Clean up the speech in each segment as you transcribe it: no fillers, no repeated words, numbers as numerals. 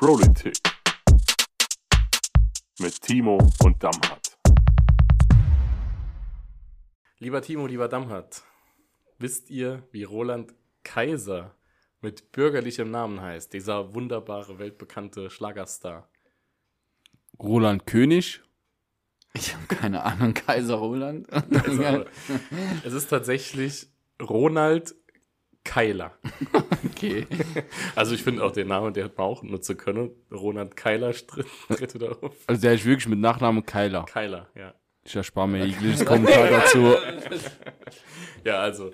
BROLITIK mit Timo und Damhardt. Lieber Timo, lieber Damhardt, wisst ihr, wie Roland Kaiser mit bürgerlichem Namen heißt, dieser wunderbare, weltbekannte Schlagerstar? Roland König? Ich habe keine Ahnung, Kaiser Roland? Kaiser. Es ist tatsächlich Ronald Keiler. Okay. Also ich finde auch den Namen, der hat man auch nutzen können. Ronald Keiler tritt wieder auf. Also der ist wirklich mit Nachnamen Keiler. Keiler, ja. Ich erspare mir jegliches Kommentar dazu. Ja, also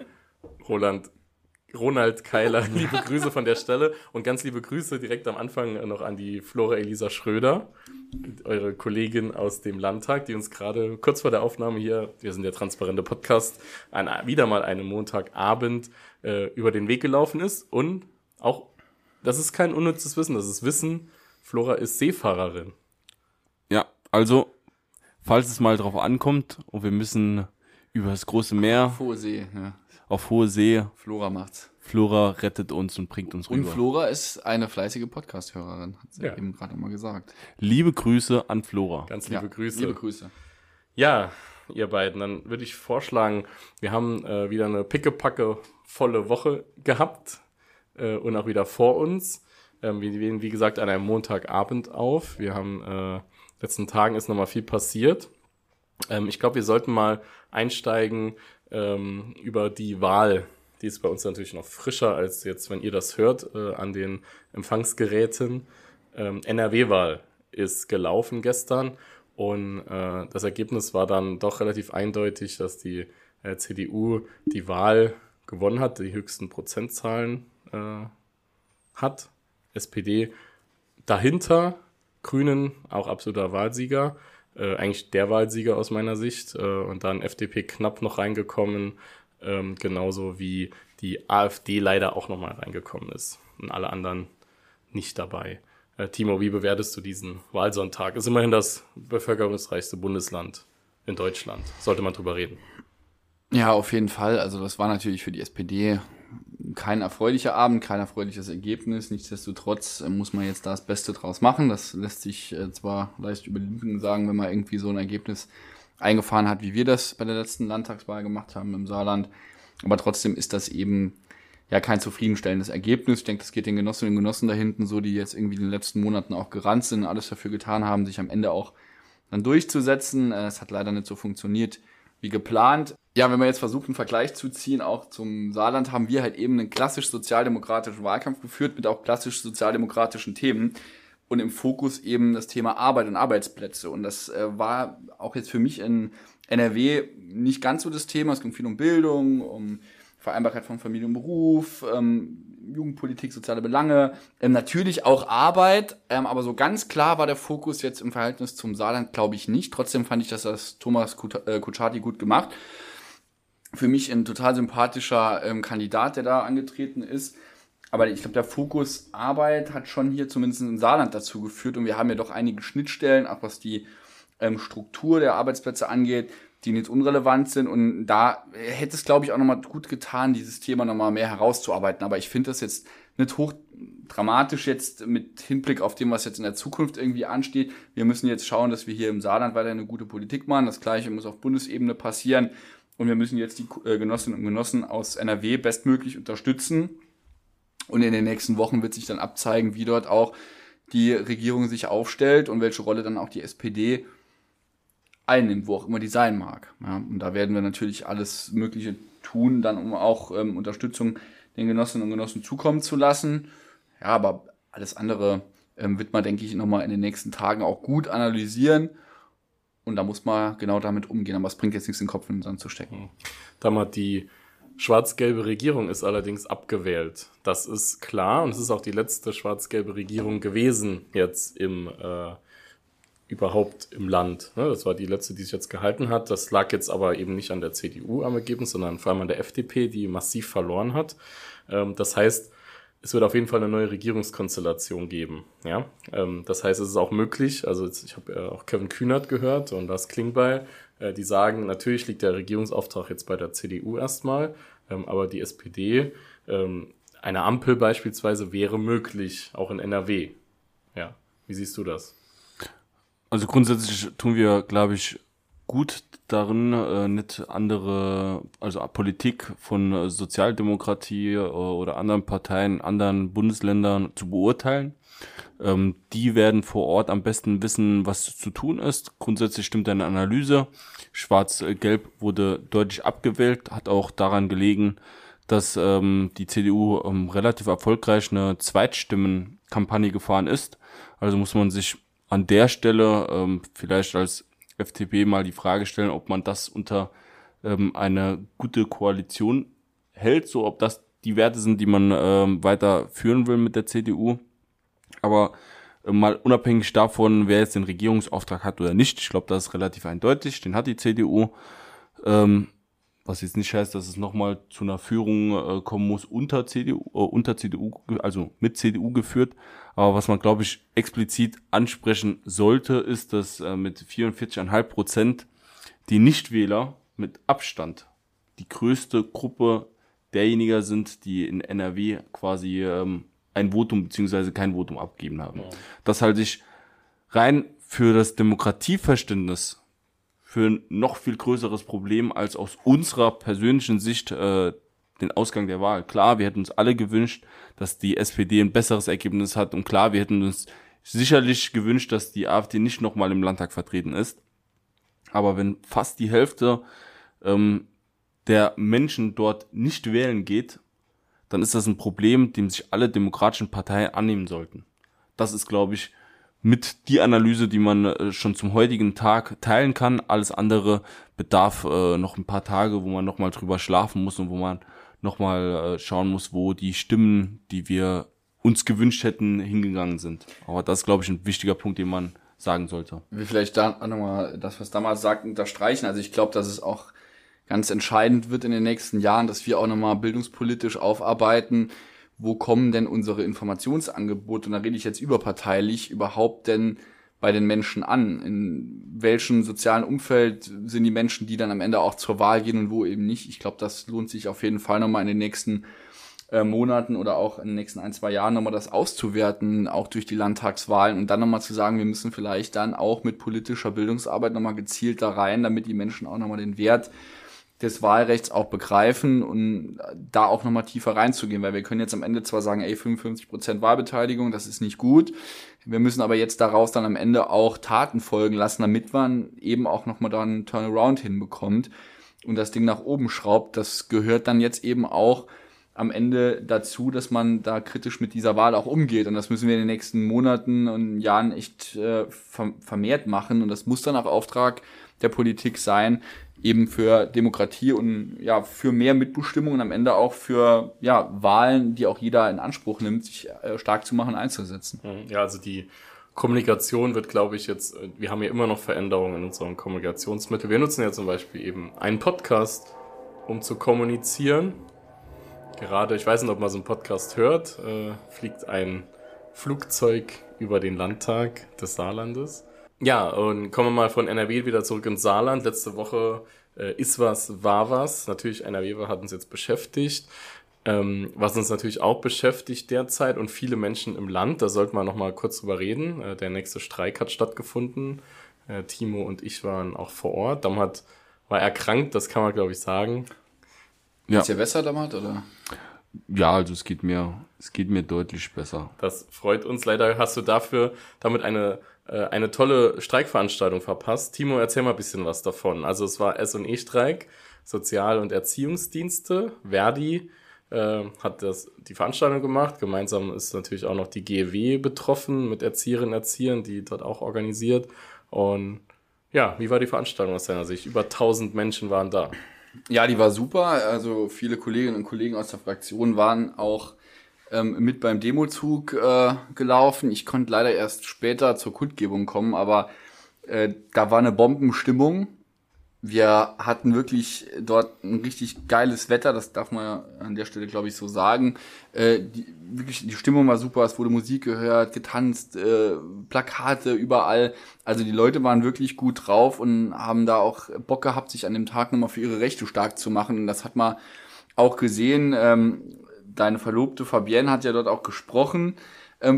Ronald Keiler, liebe Grüße von der Stelle und ganz liebe Grüße direkt am Anfang noch an die Flora Elisa Schröder, eure Kollegin aus dem Landtag, die uns gerade kurz vor der Aufnahme hier, wir sind der transparente Podcast, wieder mal einen Montagabend über den Weg gelaufen ist und auch, das ist kein unnützes Wissen, das ist Wissen, Flora ist Seefahrerin. Ja, also, falls es mal drauf ankommt und wir müssen über das große Meer. Auf hohe See, ja. Auf hohe See. Flora macht's. Flora rettet uns und bringt uns rüber. Und Flora ist eine fleißige Podcast-Hörerin, hat sie ja eben gerade mal gesagt. Liebe Grüße an Flora. Ganz liebe Grüße. Liebe Grüße. Ja, ihr beiden, dann würde ich vorschlagen, wir haben wieder eine pickepacke volle Woche gehabt und auch wieder vor uns. Wir nehmen, wie gesagt, an einem Montagabend auf. Wir haben letzten Tagen ist nochmal viel passiert. Ich glaube, wir sollten mal einsteigen über die Wahl. Die ist bei uns natürlich noch frischer als jetzt, wenn ihr das hört, an den Empfangsgeräten. NRW-Wahl ist gelaufen gestern und das Ergebnis war dann doch relativ eindeutig, dass die CDU die Wahl gewonnen hat, die höchsten Prozentzahlen hat. SPD dahinter, Grünen auch absoluter Wahlsieger. Eigentlich der Wahlsieger aus meiner Sicht und dann FDP knapp noch reingekommen, genauso wie die AfD leider auch nochmal reingekommen ist und alle anderen nicht dabei. Timo, wie bewertest du diesen Wahlsonntag? Ist immerhin das bevölkerungsreichste Bundesland in Deutschland, sollte man drüber reden. Ja, auf jeden Fall, also das war natürlich für die SPD kein erfreulicher Abend, kein erfreuliches Ergebnis. Nichtsdestotrotz muss man jetzt da das Beste draus machen. Das lässt sich zwar leicht über die Lippen sagen, wenn man irgendwie so ein Ergebnis eingefahren hat, wie wir das bei der letzten Landtagswahl gemacht haben im Saarland. Aber trotzdem ist das eben ja kein zufriedenstellendes Ergebnis. Ich denke, das geht den Genossinnen und Genossen da hinten so, die jetzt irgendwie in den letzten Monaten auch gerannt sind, alles dafür getan haben, sich am Ende auch dann durchzusetzen. Es hat leider nicht so funktioniert wie geplant. Ja, wenn man jetzt versucht, einen Vergleich zu ziehen, auch zum Saarland, haben wir halt eben einen klassisch sozialdemokratischen Wahlkampf geführt mit auch klassisch sozialdemokratischen Themen und im Fokus eben das Thema Arbeit und Arbeitsplätze. Und das war auch jetzt für mich in NRW nicht ganz so das Thema. Es ging viel um Bildung, um Vereinbarkeit von Familie und Beruf, Jugendpolitik, soziale Belange, natürlich auch Arbeit, aber so ganz klar war der Fokus jetzt im Verhältnis zum Saarland, glaube ich, nicht. Trotzdem fand ich, dass das Thomas Kutschaty gut gemacht. Für mich ein total sympathischer Kandidat, der da angetreten ist. Aber ich glaube, der Fokus Arbeit hat schon hier zumindest im Saarland dazu geführt. Und wir haben ja doch einige Schnittstellen, auch was die Struktur der Arbeitsplätze angeht, die nicht unrelevant sind. Und da hätte es, glaube ich, auch nochmal gut getan, dieses Thema nochmal mehr herauszuarbeiten. Aber ich finde das jetzt nicht hochdramatisch jetzt mit Hinblick auf dem, was jetzt in der Zukunft irgendwie ansteht. Wir müssen jetzt schauen, dass wir hier im Saarland weiter eine gute Politik machen. Das Gleiche muss auf Bundesebene passieren. Und wir müssen jetzt die Genossinnen und Genossen aus NRW bestmöglich unterstützen. Und in den nächsten Wochen wird sich dann abzeigen, wie dort auch die Regierung sich aufstellt und welche Rolle dann auch die SPD einnimmt, wo auch immer die sein mag. Ja, und da werden wir natürlich alles Mögliche tun, dann um auch Unterstützung den Genossinnen und Genossen zukommen zu lassen. Ja, aber alles andere wird man, denke ich, nochmal in den nächsten Tagen auch gut analysieren. Und da muss man genau damit umgehen. Aber es bringt jetzt nichts, den Kopf in den Sand zu stecken. Damals die schwarz-gelbe Regierung ist allerdings abgewählt. Das ist klar. Und es ist auch die letzte schwarz-gelbe Regierung gewesen jetzt im überhaupt im Land. Das war die letzte, die sich jetzt gehalten hat. Das lag jetzt aber eben nicht an der CDU am Ergebnis, sondern vor allem an der FDP, die massiv verloren hat. Das heißt, es wird auf jeden Fall eine neue Regierungskonstellation geben. Ja? Das heißt, es ist auch möglich, also ich habe auch Kevin Kühnert gehört und Lars Klingbeil, die sagen, natürlich liegt der Regierungsauftrag jetzt bei der CDU erstmal, aber die SPD, eine Ampel beispielsweise, wäre möglich, auch in NRW. Ja. Wie siehst du das? Also grundsätzlich tun wir, glaube ich, gut darin, nicht andere, also Politik von Sozialdemokratie oder anderen Parteien, anderen Bundesländern zu beurteilen. Die werden vor Ort am besten wissen, was zu tun ist. Grundsätzlich stimmt deine Analyse. Schwarz-Gelb wurde deutlich abgewählt, hat auch daran gelegen, dass die CDU relativ erfolgreich eine Zweitstimmenkampagne gefahren ist. Also muss man sich an der Stelle vielleicht als FDP mal die Frage stellen, ob man das unter eine gute Koalition hält, so ob das die Werte sind, die man weiter führen will mit der CDU. Aber mal unabhängig davon, wer jetzt den Regierungsauftrag hat oder nicht, ich glaube, das ist relativ eindeutig, den hat die CDU, was jetzt nicht heißt, dass es nochmal zu einer Führung kommen muss unter CDU, also mit CDU geführt. Aber was man, glaube ich, explizit ansprechen sollte, ist, dass mit 44,5% die Nichtwähler mit Abstand die größte Gruppe derjenigen sind, die in NRW quasi ein Votum bzw. kein Votum abgegeben haben. Ja. Das halte ich rein für das Demokratieverständnis für ein noch viel größeres Problem als aus unserer persönlichen Sicht den Ausgang der Wahl. Klar, wir hätten uns alle gewünscht, dass die SPD ein besseres Ergebnis hat und klar, wir hätten uns sicherlich gewünscht, dass die AfD nicht nochmal im Landtag vertreten ist. Aber wenn fast die Hälfte der Menschen dort nicht wählen geht, dann ist das ein Problem, dem sich alle demokratischen Parteien annehmen sollten. Das ist, glaube ich, mit die Analyse, die man schon zum heutigen Tag teilen kann. Alles andere bedarf noch ein paar Tage, wo man nochmal drüber schlafen muss und wo man nochmal schauen muss, wo die Stimmen, die wir uns gewünscht hätten, hingegangen sind. Aber das ist, glaube ich, ein wichtiger Punkt, den man sagen sollte. Wir vielleicht da nochmal das, was damals sagten, unterstreichen. Also ich glaube, dass es auch ganz entscheidend wird in den nächsten Jahren, dass wir auch nochmal bildungspolitisch aufarbeiten, wo kommen denn unsere Informationsangebote, und da rede ich jetzt überparteilich, überhaupt denn bei den Menschen an? In welchem sozialen Umfeld sind die Menschen, die dann am Ende auch zur Wahl gehen und wo eben nicht? Ich glaube, das lohnt sich auf jeden Fall nochmal in den nächsten Monaten oder auch in den nächsten 1-2 Jahren nochmal das auszuwerten, auch durch die Landtagswahlen und dann nochmal zu sagen, wir müssen vielleicht dann auch mit politischer Bildungsarbeit nochmal gezielt da rein, damit die Menschen auch nochmal den Wert des Wahlrechts auch begreifen und da auch nochmal tiefer reinzugehen, weil wir können jetzt am Ende zwar sagen, 55% Wahlbeteiligung, das ist nicht gut, wir müssen aber jetzt daraus dann am Ende auch Taten folgen lassen, damit man eben auch nochmal da einen Turnaround hinbekommt und das Ding nach oben schraubt. Das gehört dann jetzt eben auch am Ende dazu, dass man da kritisch mit dieser Wahl auch umgeht und das müssen wir in den nächsten Monaten und Jahren echt vermehrt machen und das muss dann auch Auftrag der Politik sein, eben für Demokratie und ja für mehr Mitbestimmung und am Ende auch für ja Wahlen, die auch jeder in Anspruch nimmt, sich stark zu machen und einzusetzen. Ja, also die Kommunikation wird, glaube ich, jetzt, wir haben ja immer noch Veränderungen in unseren Kommunikationsmitteln. Wir nutzen ja zum Beispiel eben einen Podcast, um zu kommunizieren. Gerade, ich weiß nicht, ob man so einen Podcast hört, fliegt ein Flugzeug über den Landtag des Saarlandes. Ja, und kommen wir mal von NRW wieder zurück ins Saarland. Letzte Woche ist was, war was. Natürlich, NRW-Wahl hat uns jetzt beschäftigt. Was uns natürlich auch beschäftigt derzeit und viele Menschen im Land, da sollten wir nochmal kurz drüber reden. Der nächste Streik hat stattgefunden. Timo und ich waren auch vor Ort. Damhat war erkrankt, das kann man, glaube ich, sagen. Ja. Ist ja besser, Damhat, oder? Ja, also es geht mir deutlich besser. Das freut uns. Leider hast du damit eine tolle Streikveranstaltung verpasst. Timo, erzähl mal ein bisschen was davon. Also es war S&E-Streik, Sozial- und Erziehungsdienste. Verdi hat die Veranstaltung gemacht. Gemeinsam ist natürlich auch noch die GEW betroffen mit Erzieherinnen und Erziehern, die dort auch organisiert. Und ja, wie war die Veranstaltung aus deiner Sicht? Über 1000 Menschen waren da. Ja, die war super. Also viele Kolleginnen und Kollegen aus der Fraktion waren auch mit beim Demozug gelaufen. Ich konnte leider erst später zur Kundgebung kommen, aber da war eine Bombenstimmung. Wir hatten wirklich dort ein richtig geiles Wetter, das darf man an der Stelle, glaube ich, so sagen. Die Stimmung war super, es wurde Musik gehört, getanzt, Plakate überall. Also die Leute waren wirklich gut drauf und haben da auch Bock gehabt, sich an dem Tag nochmal für ihre Rechte stark zu machen. Und das hat man auch gesehen. Deine Verlobte Fabienne hat ja dort auch gesprochen.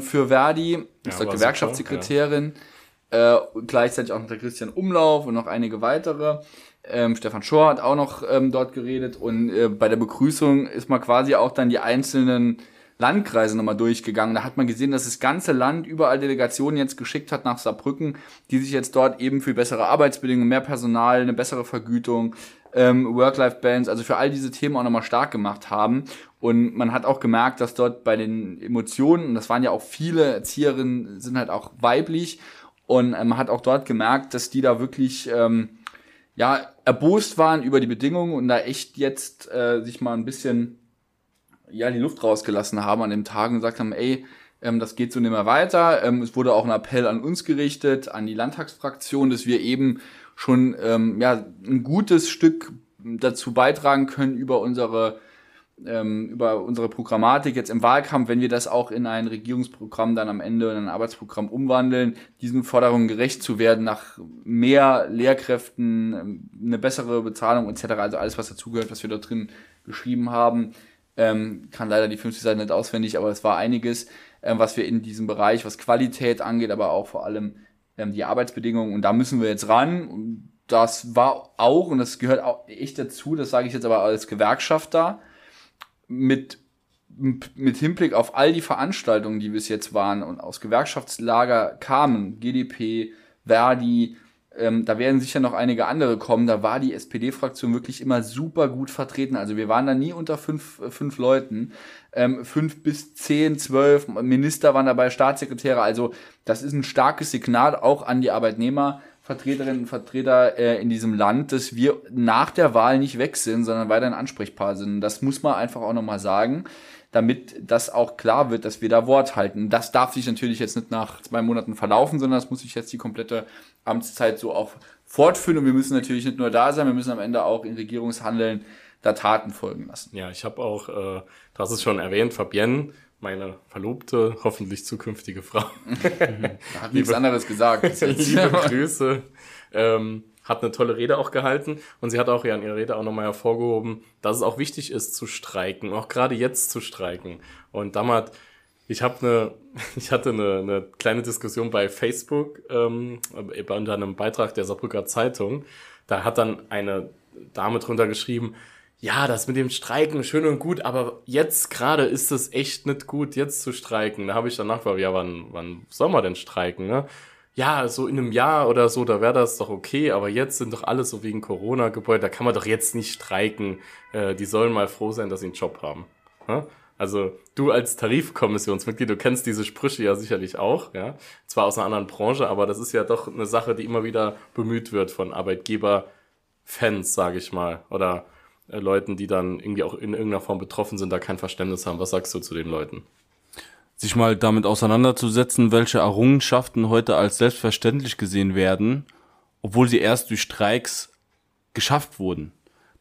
für Verdi, ist dort Gewerkschaftssekretärin, gleichzeitig auch noch der Christian Umlauf und noch einige weitere. Stefan Schorr hat auch noch dort geredet und bei der Begrüßung ist man quasi auch dann die einzelnen Landkreise nochmal durchgegangen. Da hat man gesehen, dass das ganze Land überall Delegationen jetzt geschickt hat nach Saarbrücken, die sich jetzt dort eben für bessere Arbeitsbedingungen, mehr Personal, eine bessere Vergütung, Work-Life-Balance, also für all diese Themen auch nochmal stark gemacht haben. Und man hat auch gemerkt, dass dort bei den Emotionen, und das waren ja auch viele Erzieherinnen, sind halt auch weiblich, und man hat auch dort gemerkt, dass die da wirklich erbost waren über die Bedingungen und da echt jetzt sich mal ein bisschen die Luft rausgelassen haben an dem Tag und gesagt haben, das geht so nicht mehr weiter. Es wurde auch ein Appell an uns gerichtet, an die Landtagsfraktion, dass wir eben schon ein gutes Stück dazu beitragen können über unsere Programmatik jetzt im Wahlkampf, wenn wir das auch in ein Regierungsprogramm dann am Ende, in ein Arbeitsprogramm umwandeln, diesen Forderungen gerecht zu werden nach mehr Lehrkräften, eine bessere Bezahlung etc., also alles, was dazugehört, was wir dort drin geschrieben haben. Kann leider die 50 Seiten nicht auswendig, aber es war einiges, was wir in diesem Bereich, was Qualität angeht, aber auch vor allem die Arbeitsbedingungen, und da müssen wir jetzt ran. Und das war auch, und das gehört auch echt dazu, das sage ich jetzt aber als Gewerkschafter, mit Hinblick auf all die Veranstaltungen, die bis jetzt waren und aus Gewerkschaftslager kamen, GdP, Verdi, da werden sicher noch einige andere kommen, da war die SPD-Fraktion wirklich immer super gut vertreten, also wir waren da nie unter fünf Leuten, 5 bis 10, 12, Minister waren dabei, Staatssekretäre, also das ist ein starkes Signal auch an die Arbeitnehmervertreterinnen und Vertreter in diesem Land, dass wir nach der Wahl nicht weg sind, sondern weiterhin ansprechbar sind. Das muss man einfach auch nochmal sagen, damit das auch klar wird, dass wir da Wort halten. Das darf sich natürlich jetzt nicht nach 2 Monaten verlaufen, sondern das muss sich jetzt die komplette Amtszeit so auch fortführen. Und wir müssen natürlich nicht nur da sein, wir müssen am Ende auch in Regierungshandeln da Taten folgen lassen. Ja, ich habe auch, das ist schon erwähnt, Fabienne, meine verlobte, hoffentlich zukünftige Frau. Da hat nichts anderes gesagt. Liebe Grüße. Hat eine tolle Rede auch gehalten, und sie hat auch in ihrer Rede auch nochmal hervorgehoben, dass es auch wichtig ist zu streiken, auch gerade jetzt zu streiken. Und damals, ich hatte eine kleine Diskussion bei Facebook, unter einem Beitrag der Saarbrücker Zeitung, da hat dann eine Dame drunter geschrieben, ja, das mit dem Streiken schön und gut, aber jetzt gerade ist es echt nicht gut, jetzt zu streiken. Da habe ich dann nachgefragt, ja, wann soll man denn streiken, ne? Ja, so in einem Jahr oder so, da wäre das doch okay, aber jetzt sind doch alle so wegen Corona gebeutelt, da kann man doch jetzt nicht streiken. Die sollen mal froh sein, dass sie einen Job haben. Ja? Also du als Tarifkommissionsmitglied, du kennst diese Sprüche ja sicherlich auch, ja? Zwar aus einer anderen Branche, aber das ist ja doch eine Sache, die immer wieder bemüht wird von Arbeitgeberfans, sage ich mal, oder Leuten, die dann irgendwie auch in irgendeiner Form betroffen sind, da kein Verständnis haben. Was sagst du zu den Leuten? Sich mal damit auseinanderzusetzen, welche Errungenschaften heute als selbstverständlich gesehen werden, obwohl sie erst durch Streiks geschafft wurden.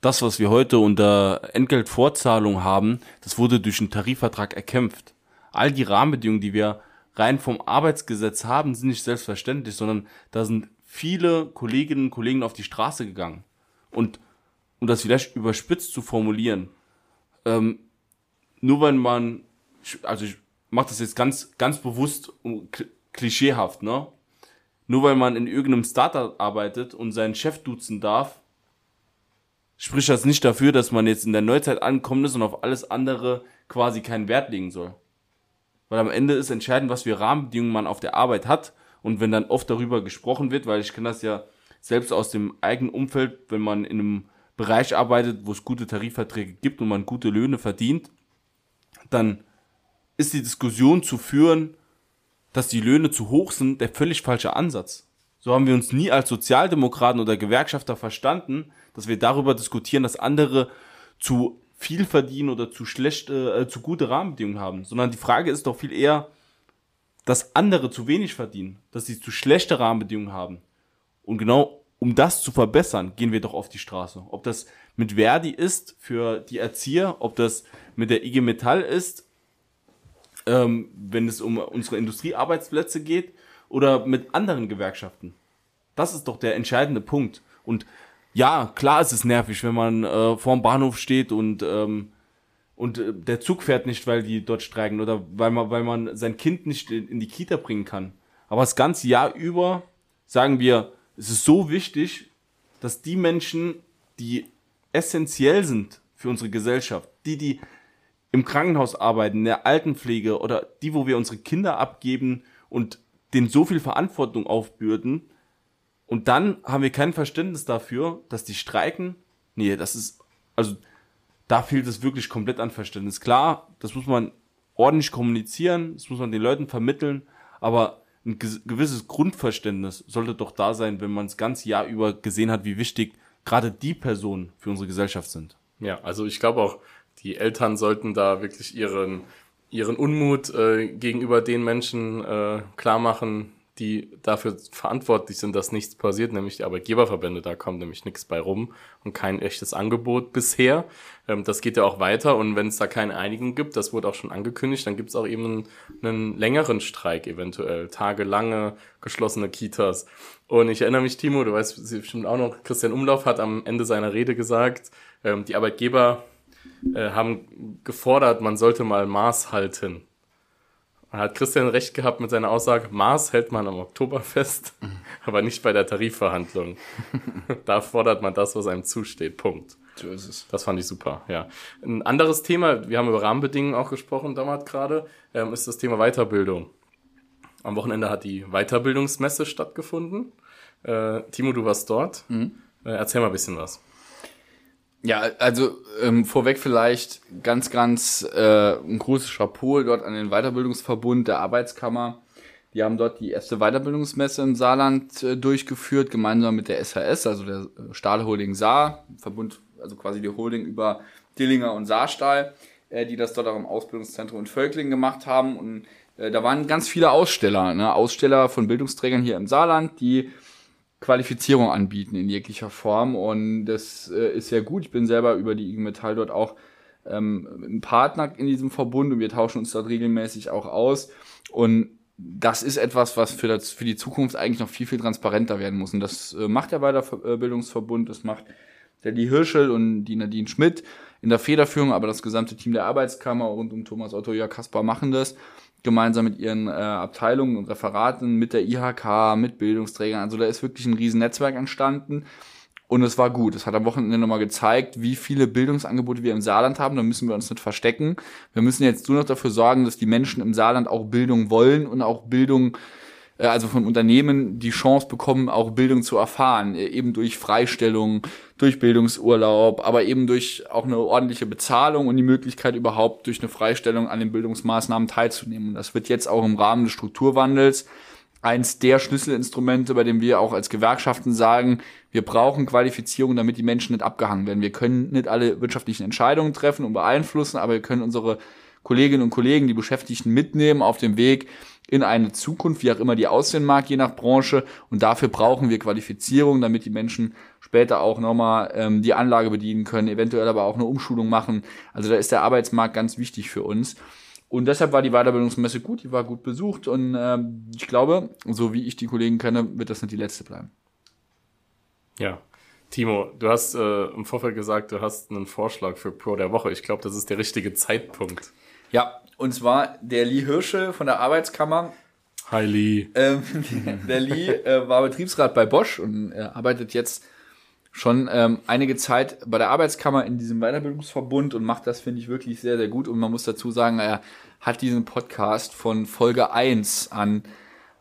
Das, was wir heute unter Entgeltvorzahlung haben, das wurde durch einen Tarifvertrag erkämpft. All die Rahmenbedingungen, die wir rein vom Arbeitsgesetz haben, sind nicht selbstverständlich, sondern da sind viele Kolleginnen und Kollegen auf die Straße gegangen. Und um das vielleicht überspitzt zu formulieren, nur wenn man, ich macht das jetzt ganz bewusst und klischeehaft, ne? Nur weil man in irgendeinem Startup arbeitet und seinen Chef duzen darf, spricht das nicht dafür, dass man jetzt in der Neuzeit angekommen ist und auf alles andere quasi keinen Wert legen soll. Weil am Ende ist entscheidend, was für Rahmenbedingungen man auf der Arbeit hat, und wenn dann oft darüber gesprochen wird, weil ich kenne das ja selbst aus dem eigenen Umfeld, wenn man in einem Bereich arbeitet, wo es gute Tarifverträge gibt und man gute Löhne verdient, dann ist die Diskussion zu führen, dass die Löhne zu hoch sind, der völlig falsche Ansatz. So haben wir uns nie als Sozialdemokraten oder Gewerkschafter verstanden, dass wir darüber diskutieren, dass andere zu viel verdienen oder zu gute Rahmenbedingungen haben. Sondern die Frage ist doch viel eher, dass andere zu wenig verdienen, dass sie zu schlechte Rahmenbedingungen haben. Und genau um das zu verbessern, gehen wir doch auf die Straße. Ob das mit Verdi ist für die Erzieher, ob das mit der IG Metall ist, wenn es um unsere Industriearbeitsplätze geht, oder mit anderen Gewerkschaften. Das ist doch der entscheidende Punkt. Und ja, klar ist es nervig, wenn man vorm Bahnhof steht und und der Zug fährt nicht, weil die dort streiken oder weil man sein Kind nicht in die Kita bringen kann. Aber das ganze Jahr über sagen wir, es ist so wichtig, dass die Menschen, die essentiell sind für unsere Gesellschaft, die im Krankenhaus arbeiten, in der Altenpflege oder die, wo wir unsere Kinder abgeben und denen so viel Verantwortung aufbürden, und dann haben wir kein Verständnis dafür, dass die streiken. Nee, das ist, also da fehlt es wirklich komplett an Verständnis. Klar, das muss man ordentlich kommunizieren, das muss man den Leuten vermitteln, aber ein gewisses Grundverständnis sollte doch da sein, wenn man das ganze Jahr über gesehen hat, wie wichtig gerade die Personen für unsere Gesellschaft sind. Ja, also ich glaube auch, die Eltern sollten da wirklich ihren Unmut gegenüber den Menschen klar machen, die dafür verantwortlich sind, dass nichts passiert, nämlich die Arbeitgeberverbände. Da kommt nämlich nichts bei rum und kein echtes Angebot bisher. Das geht ja auch weiter, und wenn es da keine Einigen gibt, das wurde auch schon angekündigt, dann gibt es auch eben einen längeren Streik eventuell, tagelange geschlossene Kitas. Und ich erinnere mich, Timo, du weißt bestimmt auch noch, Christian Umlauf hat am Ende seiner Rede gesagt, die Arbeitgeber haben gefordert, man sollte mal Maß halten. Und hat Christian recht gehabt mit seiner Aussage, Maß hält man am Oktober fest, aber nicht bei der Tarifverhandlung. Da fordert man das, was einem zusteht. Punkt. So ist es. Das fand ich super, ja. Ein anderes Thema, wir haben über Rahmenbedingungen auch gesprochen damals gerade, ist das Thema Weiterbildung. Am Wochenende hat die Weiterbildungsmesse stattgefunden. Timo, du warst dort. Mhm. Erzähl mal ein bisschen was. Ja, also vorweg vielleicht ganz ein großes Chapeau dort an den Weiterbildungsverbund der Arbeitskammer. Die haben dort die erste Weiterbildungsmesse im Saarland durchgeführt, gemeinsam mit der SHS, also der Stahlholding Saar, Verbund, also quasi die Holding über Dillinger und Saarstahl, die das dort auch im Ausbildungszentrum in Völklingen gemacht haben. Und da waren ganz viele Aussteller, ne? Aussteller von Bildungsträgern hier im Saarland, die Qualifizierung anbieten in jeglicher Form, und das ist sehr gut. Ich bin selber über die IG Metall dort auch ein Partner in diesem Verbund, und wir tauschen uns dort regelmäßig auch aus, und das ist etwas, was für die Zukunft eigentlich noch viel, viel transparenter werden muss, und das macht der Weiterbildungsverbund, das macht der Lee Hirschel und die Nadine Schmidt in der Federführung, aber das gesamte Team der Arbeitskammer rund um Thomas Otto, Jörg Kaspar machen das gemeinsam mit ihren Abteilungen und Referaten, mit der IHK, mit Bildungsträgern. Also da ist wirklich ein riesen Netzwerk entstanden, und es war gut. Es hat am Wochenende nochmal gezeigt, wie viele Bildungsangebote wir im Saarland haben. Da müssen wir uns nicht verstecken. Wir müssen jetzt nur noch dafür sorgen, dass die Menschen im Saarland auch Bildung wollen und auch Bildung, also von Unternehmen die Chance bekommen, auch Bildung zu erfahren, eben durch Freistellung, durch Bildungsurlaub, aber eben durch auch eine ordentliche Bezahlung und die Möglichkeit überhaupt durch eine Freistellung an den Bildungsmaßnahmen teilzunehmen. Und das wird jetzt auch im Rahmen des Strukturwandels eins der Schlüsselinstrumente, bei dem wir auch als Gewerkschaften sagen, wir brauchen Qualifizierung, damit die Menschen nicht abgehangen werden. Wir können nicht alle wirtschaftlichen Entscheidungen treffen und beeinflussen, aber wir können unsere Kolleginnen und Kollegen, die Beschäftigten mitnehmen auf dem Weg in eine Zukunft, wie auch immer die aussehen mag, je nach Branche. Und dafür brauchen wir Qualifizierung, damit die Menschen später auch nochmal die Anlage bedienen können, eventuell aber auch eine Umschulung machen. Also da ist der Arbeitsmarkt ganz wichtig für uns. Und deshalb war die Weiterbildungsmesse gut, die war gut besucht. Und ich glaube, so wie ich die Kollegen kenne, wird das nicht die letzte bleiben. Ja, Timo, du hast im Vorfeld gesagt, du hast einen Vorschlag für Pro der Woche. Ich glaube, das ist der richtige Zeitpunkt. Ja, und zwar der Lee Hirschel von der Arbeitskammer. Hi Lee. Der Lee war Betriebsrat bei Bosch und arbeitet jetzt schon einige Zeit bei der Arbeitskammer in diesem Weiterbildungsverbund und macht das, finde ich, wirklich sehr, sehr gut. Und man muss dazu sagen, er hat diesen Podcast von Folge 1 an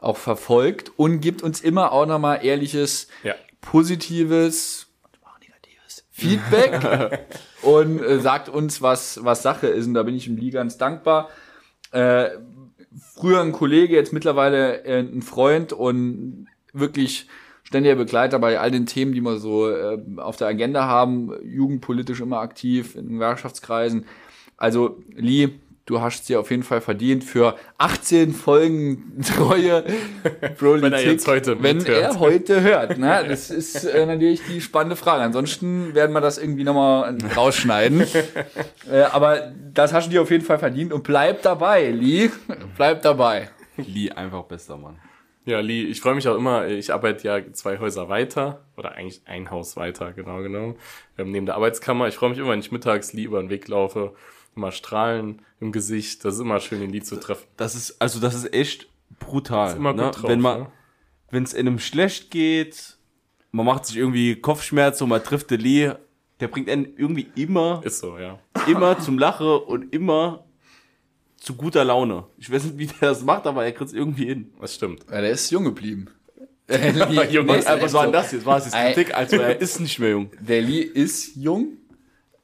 auch verfolgt und gibt uns immer auch nochmal ehrliches, positives, Feedback und sagt uns, was Sache ist, und da bin ich im Lee ganz dankbar. Früher ein Kollege, jetzt mittlerweile ein Freund und wirklich ständiger Begleiter bei all den Themen, die wir so auf der Agenda haben, jugendpolitisch immer aktiv, in Gewerkschaftskreisen. Also Lee, du hast es dir auf jeden Fall verdient für 18 Folgen treue BROLITIK, wenn er heute hört. Ne? Das ist natürlich die spannende Frage. Ansonsten werden wir das irgendwie nochmal rausschneiden. Aber das hast du dir auf jeden Fall verdient, und bleib dabei, Lee. Bleib dabei. Lee, einfach bester Mann. Ja, Lee, ich freue mich auch immer. Ich arbeite ja 2 Häuser weiter, oder eigentlich ein Haus weiter, genau. Neben der Arbeitskammer. Ich freue mich immer, wenn ich mittags Lee über den Weg laufe. immer Strahlen im Gesicht. Das ist immer schön, den Lied zu treffen. Das ist echt brutal. Das ist immer gut, ne? Drauf, wenn man, ne? Wenn es einem schlecht geht, man macht sich irgendwie Kopfschmerzen und man trifft den Lee, der bringt einen irgendwie immer, ist so, ja, immer zum Lachen und immer zu guter Laune. Ich weiß nicht, wie der das macht, aber er kriegt es irgendwie hin. Das stimmt. Ja, der ist jung geblieben. Jung, was war denn das jetzt? War es jetzt Kritik? Also er ist nicht mehr jung. Der Lee ist jung,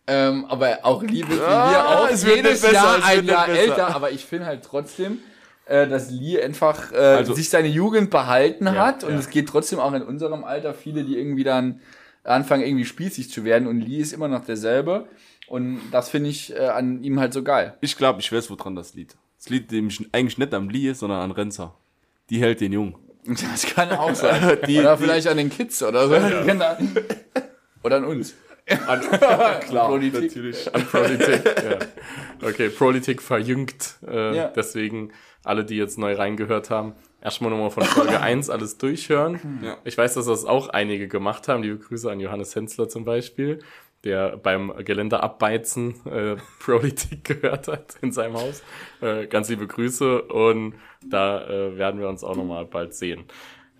aber auch Lee wird auch jedes Jahr ein Jahr älter. Aber ich finde halt trotzdem, dass Lee einfach sich seine Jugend behalten hat. Und es geht trotzdem auch in unserem Alter viele, die irgendwie dann anfangen, irgendwie spießig zu werden. Und Lee ist immer noch derselbe. Und das finde ich an ihm halt so geil. Ich glaube, ich weiß, woran das liegt. Das liegt nämlich eigentlich nicht am Lee, sondern an Renzer. Die hält den jung. Das kann auch sein. Oder vielleicht an den Kids oder so. Ja. Oder an uns. Klar, BROLITIK. Natürlich. An BROLITIK, ja. Okay, BROLITIK verjüngt. Deswegen alle, die jetzt neu reingehört haben, erstmal nochmal von Folge 1 alles durchhören. Ja. Ich weiß, dass das auch einige gemacht haben. Liebe Grüße an Johannes Hensler zum Beispiel, der beim Geländer abbeizen BROLITIK gehört hat in seinem Haus. Ganz liebe Grüße und da werden wir uns auch nochmal bald sehen.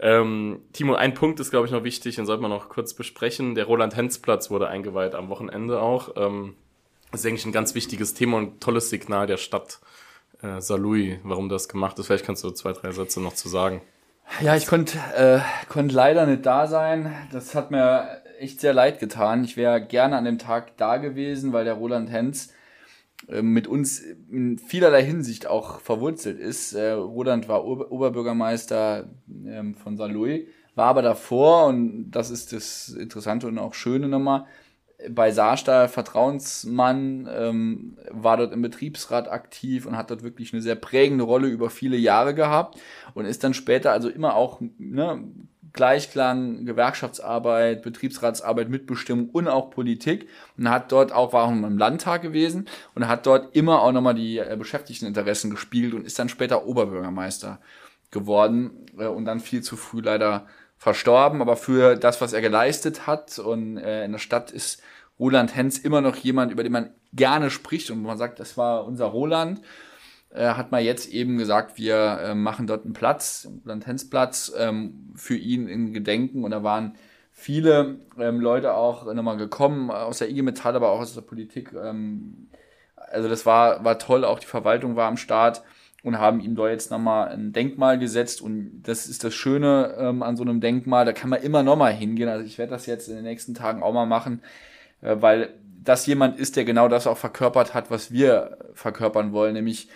Timo, ein Punkt ist, glaube ich, noch wichtig, den sollte man noch kurz besprechen. Der Roland-Henz-Platz wurde eingeweiht am Wochenende auch. Das ist eigentlich ein ganz wichtiges Thema und ein tolles Signal der Stadt Saarlouis, warum das gemacht ist. Vielleicht kannst du 2, 3 Sätze noch zu sagen. Ja, ich konnte leider nicht da sein. Das hat mir echt sehr leid getan. Ich wäre gerne an dem Tag da gewesen, weil der Roland Henz mit uns in vielerlei Hinsicht auch verwurzelt ist. Roland war Oberbürgermeister von Saarlouis, war aber davor, und das ist das Interessante und auch Schöne nochmal, bei Saarstahl Vertrauensmann, war dort im Betriebsrat aktiv und hat dort wirklich eine sehr prägende Rolle über viele Jahre gehabt und ist dann später also immer auch, ne, Gleichklang, Gewerkschaftsarbeit, Betriebsratsarbeit, Mitbestimmung und auch Politik und hat dort auch, war auch im Landtag gewesen und hat dort immer auch nochmal die Beschäftigteninteressen gespiegelt und ist dann später Oberbürgermeister geworden und dann viel zu früh leider verstorben, aber für das, was er geleistet hat und in der Stadt ist Roland Henz immer noch jemand, über den man gerne spricht und wo man sagt, das war unser Roland. Hat man jetzt eben gesagt, wir machen dort einen Platz, einen Roland-Henz-Platz für ihn in Gedenken. Und da waren viele Leute auch nochmal gekommen, aus der IG Metall, aber auch aus der Politik. Also das war toll, auch die Verwaltung war am Start und haben ihm da jetzt nochmal ein Denkmal gesetzt. Und das ist das Schöne an so einem Denkmal, da kann man immer nochmal hingehen. Also ich werde das jetzt in den nächsten Tagen auch mal machen, weil das jemand ist, der genau das auch verkörpert hat, was wir verkörpern wollen, nämlich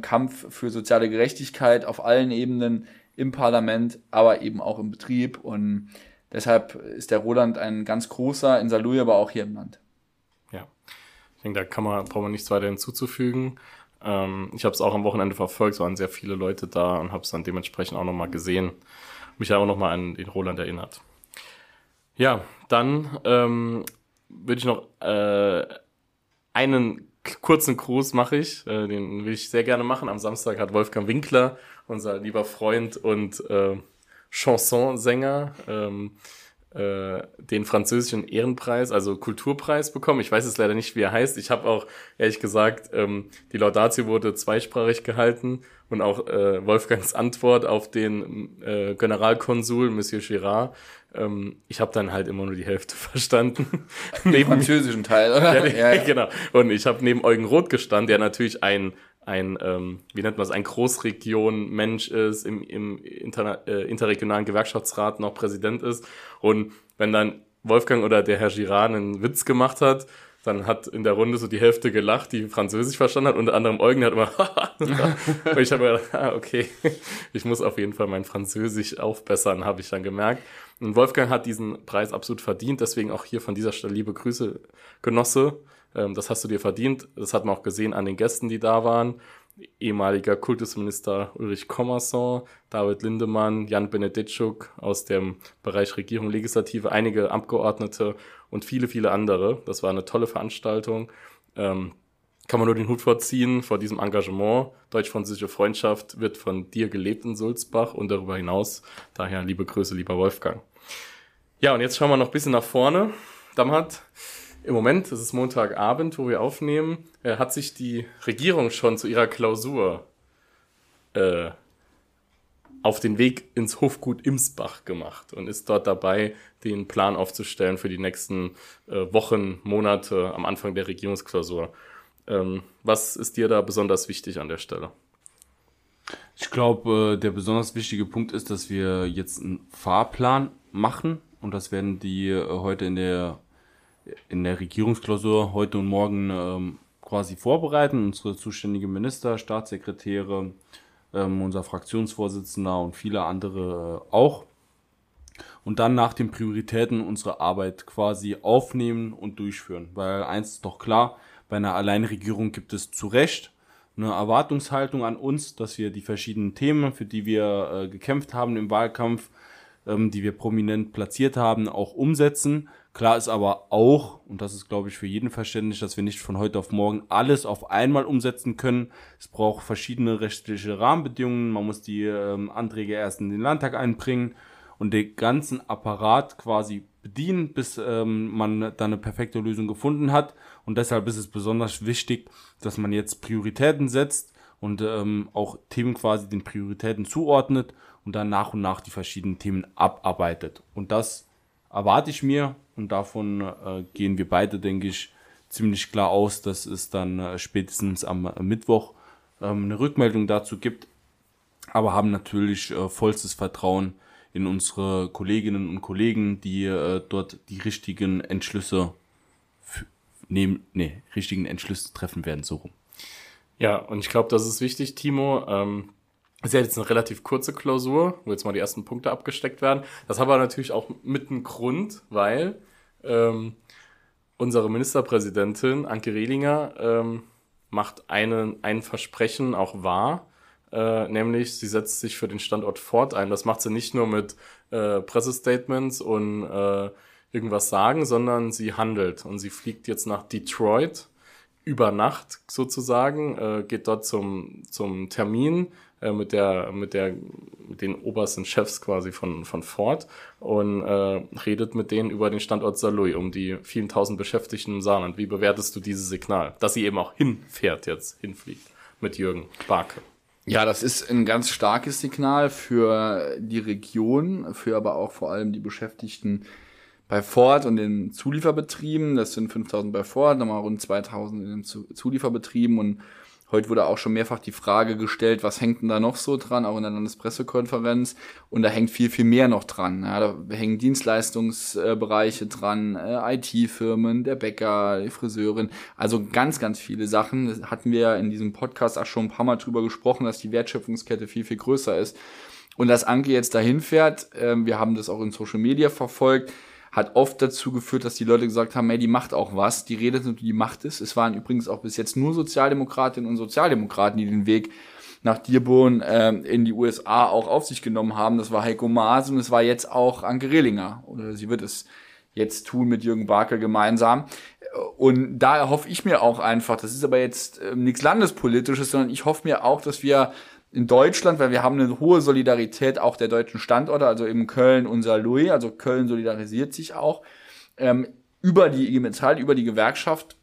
Kampf für soziale Gerechtigkeit auf allen Ebenen im Parlament, aber eben auch im Betrieb. Und deshalb ist der Roland ein ganz großer in Saarlouis, aber auch hier im Land. Ja, ich denke, da braucht man nichts weiter hinzuzufügen. Ich habe es auch am Wochenende verfolgt, es waren sehr viele Leute da und habe es dann dementsprechend auch nochmal gesehen. Mich auch nochmal an den Roland erinnert. Ja, dann würde ich noch einen kurzen Gruß mache ich, den will ich sehr gerne machen. Am Samstag hat Wolfgang Winkler, unser lieber Freund und Chansonsänger, den französischen Ehrenpreis, also Kulturpreis bekommen. Ich weiß es leider nicht, wie er heißt. Ich habe auch, ehrlich gesagt, die Laudatio wurde zweisprachig gehalten und auch Wolfgangs Antwort auf den Generalkonsul, Monsieur Girard. Ich habe dann halt immer nur die Hälfte verstanden. Den französischen Teil, oder? Ja, genau. Und ich habe neben Eugen Roth gestanden, der natürlich ein Großregion-Mensch ist, im interregionalen Gewerkschaftsrat noch Präsident ist. Und wenn dann Wolfgang oder der Herr Girard einen Witz gemacht hat, dann hat in der Runde so die Hälfte gelacht, die Französisch verstanden hat, unter anderem Eugen hat immer und ich habe mir gedacht, okay, ich muss auf jeden Fall mein Französisch aufbessern, habe ich dann gemerkt. Und Wolfgang hat diesen Preis absolut verdient, deswegen auch hier von dieser Stelle liebe Grüße, Genosse, das hast du dir verdient. Das hat man auch gesehen an den Gästen, die da waren. Ehemaliger Kultusminister Ulrich Kommerçon, David Lindemann, Jan Beneditschuk aus dem Bereich Regierung, Legislative, einige Abgeordnete und viele, viele andere. Das war eine tolle Veranstaltung. Kann man nur den Hut vorziehen vor diesem Engagement. Deutsch-französische Freundschaft wird von dir gelebt in Sulzbach und darüber hinaus. Daher liebe Grüße, lieber Wolfgang. Ja, und jetzt schauen wir noch ein bisschen nach vorne. Damhat, Im Moment, es ist Montagabend, wo wir aufnehmen, hat sich die Regierung schon zu ihrer Klausur auf den Weg ins Hofgut Imsbach gemacht und ist dort dabei, den Plan aufzustellen für die nächsten Wochen, Monate am Anfang der Regierungsklausur. Was ist dir da besonders wichtig an der Stelle? Ich glaube, der besonders wichtige Punkt ist, dass wir jetzt einen Fahrplan machen und das werden die heute in der Regierungsklausur heute und morgen quasi vorbereiten. Unsere zuständigen Minister, Staatssekretäre, unser Fraktionsvorsitzender und viele andere auch. Und dann nach den Prioritäten unsere Arbeit quasi aufnehmen und durchführen. Weil eins ist doch klar, bei einer Alleinregierung gibt es zu Recht eine Erwartungshaltung an uns, dass wir die verschiedenen Themen, für die wir gekämpft haben im Wahlkampf, die wir prominent platziert haben, auch umsetzen. Klar ist aber auch, und das ist, glaube ich, für jeden verständlich, dass wir nicht von heute auf morgen alles auf einmal umsetzen können. Es braucht verschiedene rechtliche Rahmenbedingungen. Man muss die Anträge erst in den Landtag einbringen und den ganzen Apparat quasi bedienen, bis man da eine perfekte Lösung gefunden hat. Und deshalb ist es besonders wichtig, dass man jetzt Prioritäten setzt und auch Themen quasi den Prioritäten zuordnet und dann nach und nach die verschiedenen Themen abarbeitet. Und das erwarte ich mir und davon gehen wir beide, denke ich, ziemlich klar aus, dass es dann spätestens am Mittwoch eine Rückmeldung dazu gibt, aber haben natürlich vollstes Vertrauen in unsere Kolleginnen und Kollegen, die dort die richtigen Entschlüsse treffen werden, so rum. Ja, und ich glaube, das ist wichtig, Timo. Es ist ja jetzt eine relativ kurze Klausur, wo jetzt mal die ersten Punkte abgesteckt werden. Das haben wir natürlich auch mit einem Grund, weil unsere Ministerpräsidentin Anke Rehlinger macht ein Versprechen auch wahr, nämlich sie setzt sich für den Standort Ford ein. Das macht sie nicht nur mit Pressestatements und irgendwas sagen, sondern sie handelt. Und sie fliegt jetzt nach Detroit über Nacht sozusagen, geht dort zum Termin mit den obersten Chefs quasi von Ford und redet mit denen über den Standort Saarlouis, um die vielen tausend Beschäftigten im Saarland. Wie bewertest du dieses Signal, dass sie eben auch hinfliegt mit Jürgen Barke? Ja, das ist ein ganz starkes Signal für die Region, für aber auch vor allem die Beschäftigten bei Ford und den Zulieferbetrieben. Das sind 5.000 bei Ford, nochmal rund 2.000 in den Zulieferbetrieben und heute wurde auch schon mehrfach die Frage gestellt, was hängt denn da noch so dran, auch in der Landespressekonferenz. Und da hängt viel, viel mehr noch dran. Ja, da hängen Dienstleistungsbereiche dran, IT-Firmen, der Bäcker, die Friseurin. Also ganz, ganz viele Sachen. Das hatten wir in diesem Podcast auch schon ein paar Mal drüber gesprochen, dass die Wertschöpfungskette viel, viel größer ist. Und dass Anke jetzt dahin fährt, wir haben das auch in Social Media verfolgt, hat oft dazu geführt, dass die Leute gesagt haben, hey, die macht auch was, die redet und die macht es. Es waren übrigens auch bis jetzt nur Sozialdemokratinnen und Sozialdemokraten, die den Weg nach Dearborn in die USA auch auf sich genommen haben. Das war Heiko Maas und es war jetzt auch Anke Rehlinger. Oder sie wird es jetzt tun mit Jürgen Barke gemeinsam. Und da erhoffe ich mir auch einfach, das ist aber jetzt nichts Landespolitisches, sondern ich hoffe mir auch, dass wir in Deutschland, weil wir haben eine hohe Solidarität auch der deutschen Standorte, also eben Köln und Saarlouis, also Köln solidarisiert sich auch, über die IG Metall, über die Gewerkschaft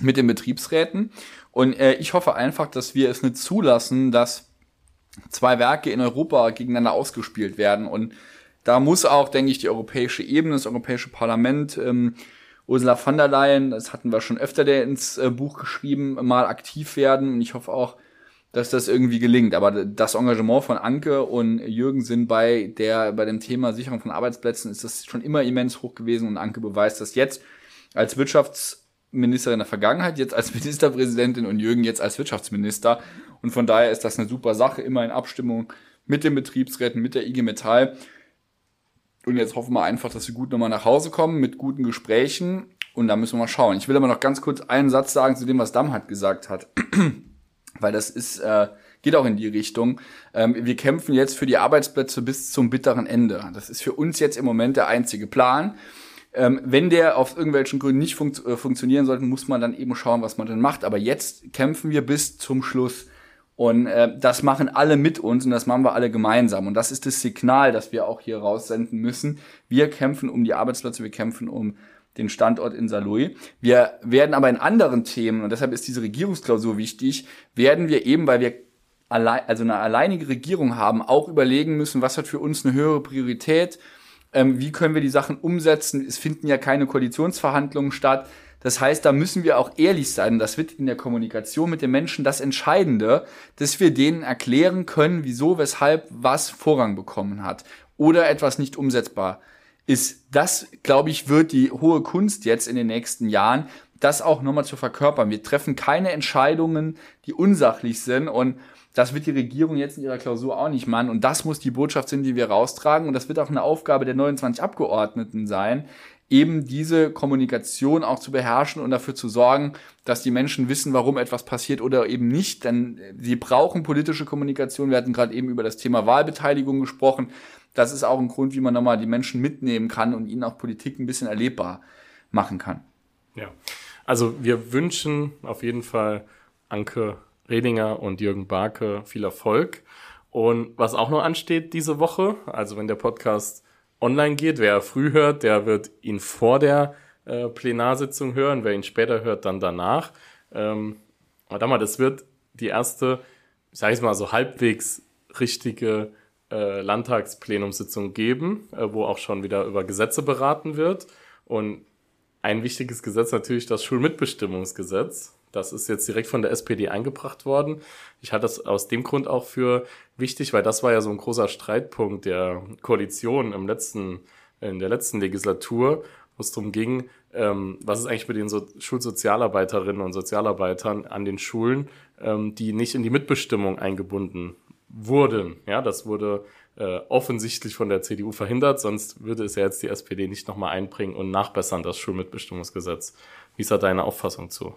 mit den Betriebsräten. Und ich hoffe einfach, dass wir es nicht zulassen, dass zwei Werke in Europa gegeneinander ausgespielt werden. Und da muss auch, denke ich, die europäische Ebene, das Europäische Parlament, Ursula von der Leyen, das hatten wir schon öfter ins Buch geschrieben, mal aktiv werden. Und ich hoffe auch, dass das irgendwie gelingt. Aber das Engagement von Anke und Jürgen sind bei dem Thema Sicherung von Arbeitsplätzen ist das schon immer immens hoch gewesen und Anke beweist das jetzt als Wirtschaftsministerin der Vergangenheit, jetzt als Ministerpräsidentin und Jürgen jetzt als Wirtschaftsminister. Und von daher ist das eine super Sache, immer in Abstimmung mit den Betriebsräten, mit der IG Metall. Und jetzt hoffen wir einfach, dass wir gut nochmal nach Hause kommen mit guten Gesprächen und da müssen wir mal schauen. Ich will aber noch ganz kurz einen Satz sagen zu dem, was Damhardt gesagt hat. Weil das ist, geht auch in die Richtung. Wir kämpfen jetzt für die Arbeitsplätze bis zum bitteren Ende. Das ist für uns jetzt im Moment der einzige Plan. Wenn der auf irgendwelchen Gründen nicht funktionieren sollte, muss man dann eben schauen, was man dann macht. Aber jetzt kämpfen wir bis zum Schluss. Und das machen alle mit uns und das machen wir alle gemeinsam. Und das ist das Signal, das wir auch hier raussenden müssen. Wir kämpfen um die Arbeitsplätze, wir kämpfen um den Standort in Saarlouis. Wir werden aber in anderen Themen, und deshalb ist diese Regierungsklausur wichtig, werden wir eben, weil wir eine alleinige Regierung haben, auch überlegen müssen, was hat für uns eine höhere Priorität, wie können wir die Sachen umsetzen. Es finden ja keine Koalitionsverhandlungen statt. Das heißt, da müssen wir auch ehrlich sein. Das wird in der Kommunikation mit den Menschen das Entscheidende, dass wir denen erklären können, wieso, weshalb, was Vorrang bekommen hat oder etwas nicht umsetzbar ist. Das, glaube ich, wird die hohe Kunst jetzt in den nächsten Jahren, das auch nochmal zu verkörpern. Wir treffen keine Entscheidungen, die unsachlich sind, und das wird die Regierung jetzt in ihrer Klausur auch nicht machen, und das muss die Botschaft sein, die wir raustragen, und das wird auch eine Aufgabe der 29 Abgeordneten sein, eben diese Kommunikation auch zu beherrschen und dafür zu sorgen, dass die Menschen wissen, warum etwas passiert oder eben nicht, denn sie brauchen politische Kommunikation. Wir hatten gerade eben über das Thema Wahlbeteiligung gesprochen. Das ist auch ein Grund, wie man nochmal die Menschen mitnehmen kann und ihnen auch Politik ein bisschen erlebbar machen kann. Ja, also wir wünschen auf jeden Fall Anke Rehlinger und Jürgen Barke viel Erfolg. Und was auch noch ansteht diese Woche, also wenn der Podcast online geht, wer früh hört, der wird ihn vor der Plenarsitzung hören, wer ihn später hört, dann danach. Warte mal, das wird die erste, sag ich mal, so halbwegs richtige Landtagsplenumssitzung geben, wo auch schon wieder über Gesetze beraten wird. Und ein wichtiges Gesetz natürlich das Schulmitbestimmungsgesetz. Das ist jetzt direkt von der SPD eingebracht worden. Ich halte das aus dem Grund auch für wichtig, weil das war ja so ein großer Streitpunkt der Koalition in der letzten Legislatur, wo es darum ging, was ist eigentlich mit den Schulsozialarbeiterinnen und Sozialarbeitern an den Schulen, die nicht in die Mitbestimmung eingebunden wurden. Ja, das wurde offensichtlich von der CDU verhindert, sonst würde es ja jetzt die SPD nicht nochmal einbringen und nachbessern, das Schulmitbestimmungsgesetz. Wie ist da deine Auffassung zu?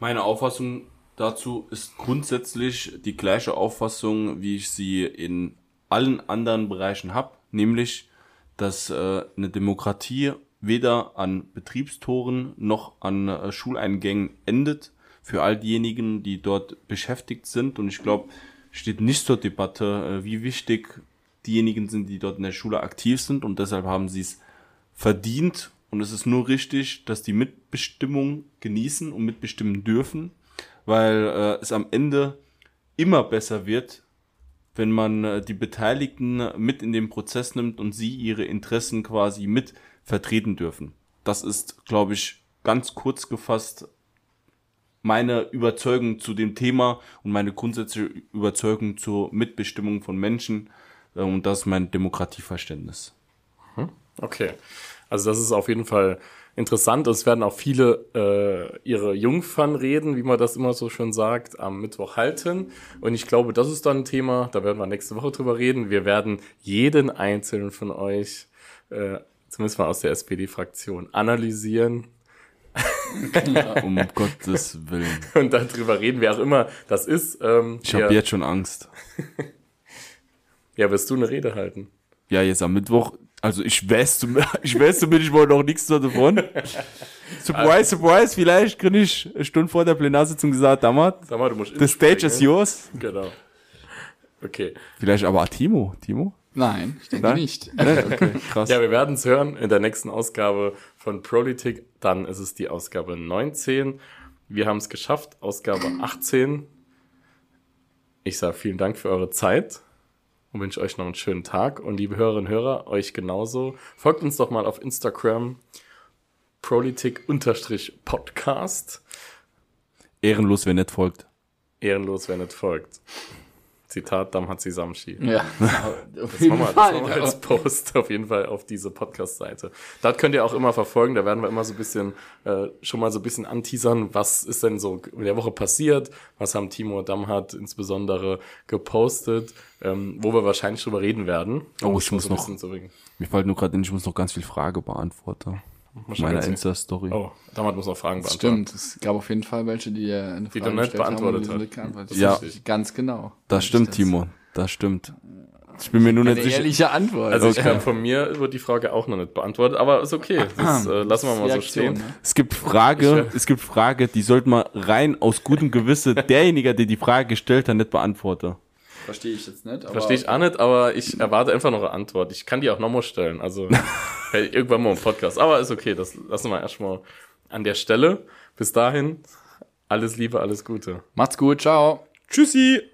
Meine Auffassung dazu ist grundsätzlich die gleiche Auffassung, wie ich sie in allen anderen Bereichen habe, nämlich, dass eine Demokratie weder an Betriebstoren noch an Schuleingängen endet, für all diejenigen, die dort beschäftigt sind. Und ich glaube, steht nicht zur Debatte, wie wichtig diejenigen sind, die dort in der Schule aktiv sind, und deshalb haben sie es verdient. Und es ist nur richtig, dass die Mitbestimmung genießen und mitbestimmen dürfen, weil es am Ende immer besser wird, wenn man die Beteiligten mit in den Prozess nimmt und sie ihre Interessen quasi mit vertreten dürfen. Das ist, glaube ich, ganz kurz gefasst meine Überzeugung zu dem Thema und meine grundsätzliche Überzeugung zur Mitbestimmung von Menschen. Und das ist mein Demokratieverständnis. Okay. Also das ist auf jeden Fall interessant. Es werden auch viele ihre Jungfernreden, wie man das immer so schön sagt, am Mittwoch halten. Und ich glaube, das ist dann ein Thema, da werden wir nächste Woche drüber reden. Wir werden jeden einzelnen von euch, zumindest mal aus der SPD-Fraktion, analysieren. Ja, um Gottes Willen. Und dann drüber reden, wer auch immer das ist. Ich habe jetzt schon Angst. Ja, wirst du eine Rede halten? Ja, jetzt am Mittwoch. Also ich weiß zumindest wohl noch nichts davon. Surprise, vielleicht kriege ich eine Stunde vor der Plenarsitzung gesagt, Dammat, du musst the stage is yours. Genau. Okay. Vielleicht aber Timo? Nein, ich denke nicht. Okay, krass. Ja, wir werden es hören in der nächsten Ausgabe von BROLITIK. Dann ist es die Ausgabe 19. Wir haben es geschafft, Ausgabe 18. Ich sage vielen Dank für eure Zeit. Und wünsche euch noch einen schönen Tag. Und liebe Hörerinnen und Hörer, euch genauso. Folgt uns doch mal auf Instagram. prolitik_podcast. Ehrenlos, wer nicht folgt. Zitat, Damhatzi Samschi. Ja. Das machen wir als Post auf jeden Fall auf diese Podcast-Seite. Das könnt ihr auch immer verfolgen. Da werden wir immer so ein bisschen, schon mal so ein bisschen anteasern. Was ist denn so in der Woche passiert? Was haben Timo und Damhat insbesondere gepostet? Wo wir wahrscheinlich drüber reden werden. Oh, ich muss noch, mir fällt nur gerade in, ich muss noch ganz viel Frage beantworten. Meiner Insta-Story. Oh, Damhat muss noch Fragen beantworten. Stimmt, es gab auf jeden Fall welche, die eine Frage die nicht beantwortet haben. Die ja, ganz genau. Das stimmt, Timo, das stimmt. Ich bin mir nur nicht sicher. Ehrliche Antwort. Also ich kann von mir wird die Frage auch noch nicht beantwortet, aber ist okay. Das lassen wir mal so stehen. Ne? Es gibt Fragen, die sollte man rein aus gutem Gewissen derjenige, der die Frage gestellt hat, nicht beantworten. Verstehe ich jetzt nicht. Verstehe ich auch nicht, aber ich erwarte einfach noch eine Antwort. Ich kann die auch nochmal stellen, also irgendwann mal im Podcast. Aber ist okay, das lassen wir erstmal an der Stelle. Bis dahin, alles Liebe, alles Gute. Macht's gut, ciao. Tschüssi.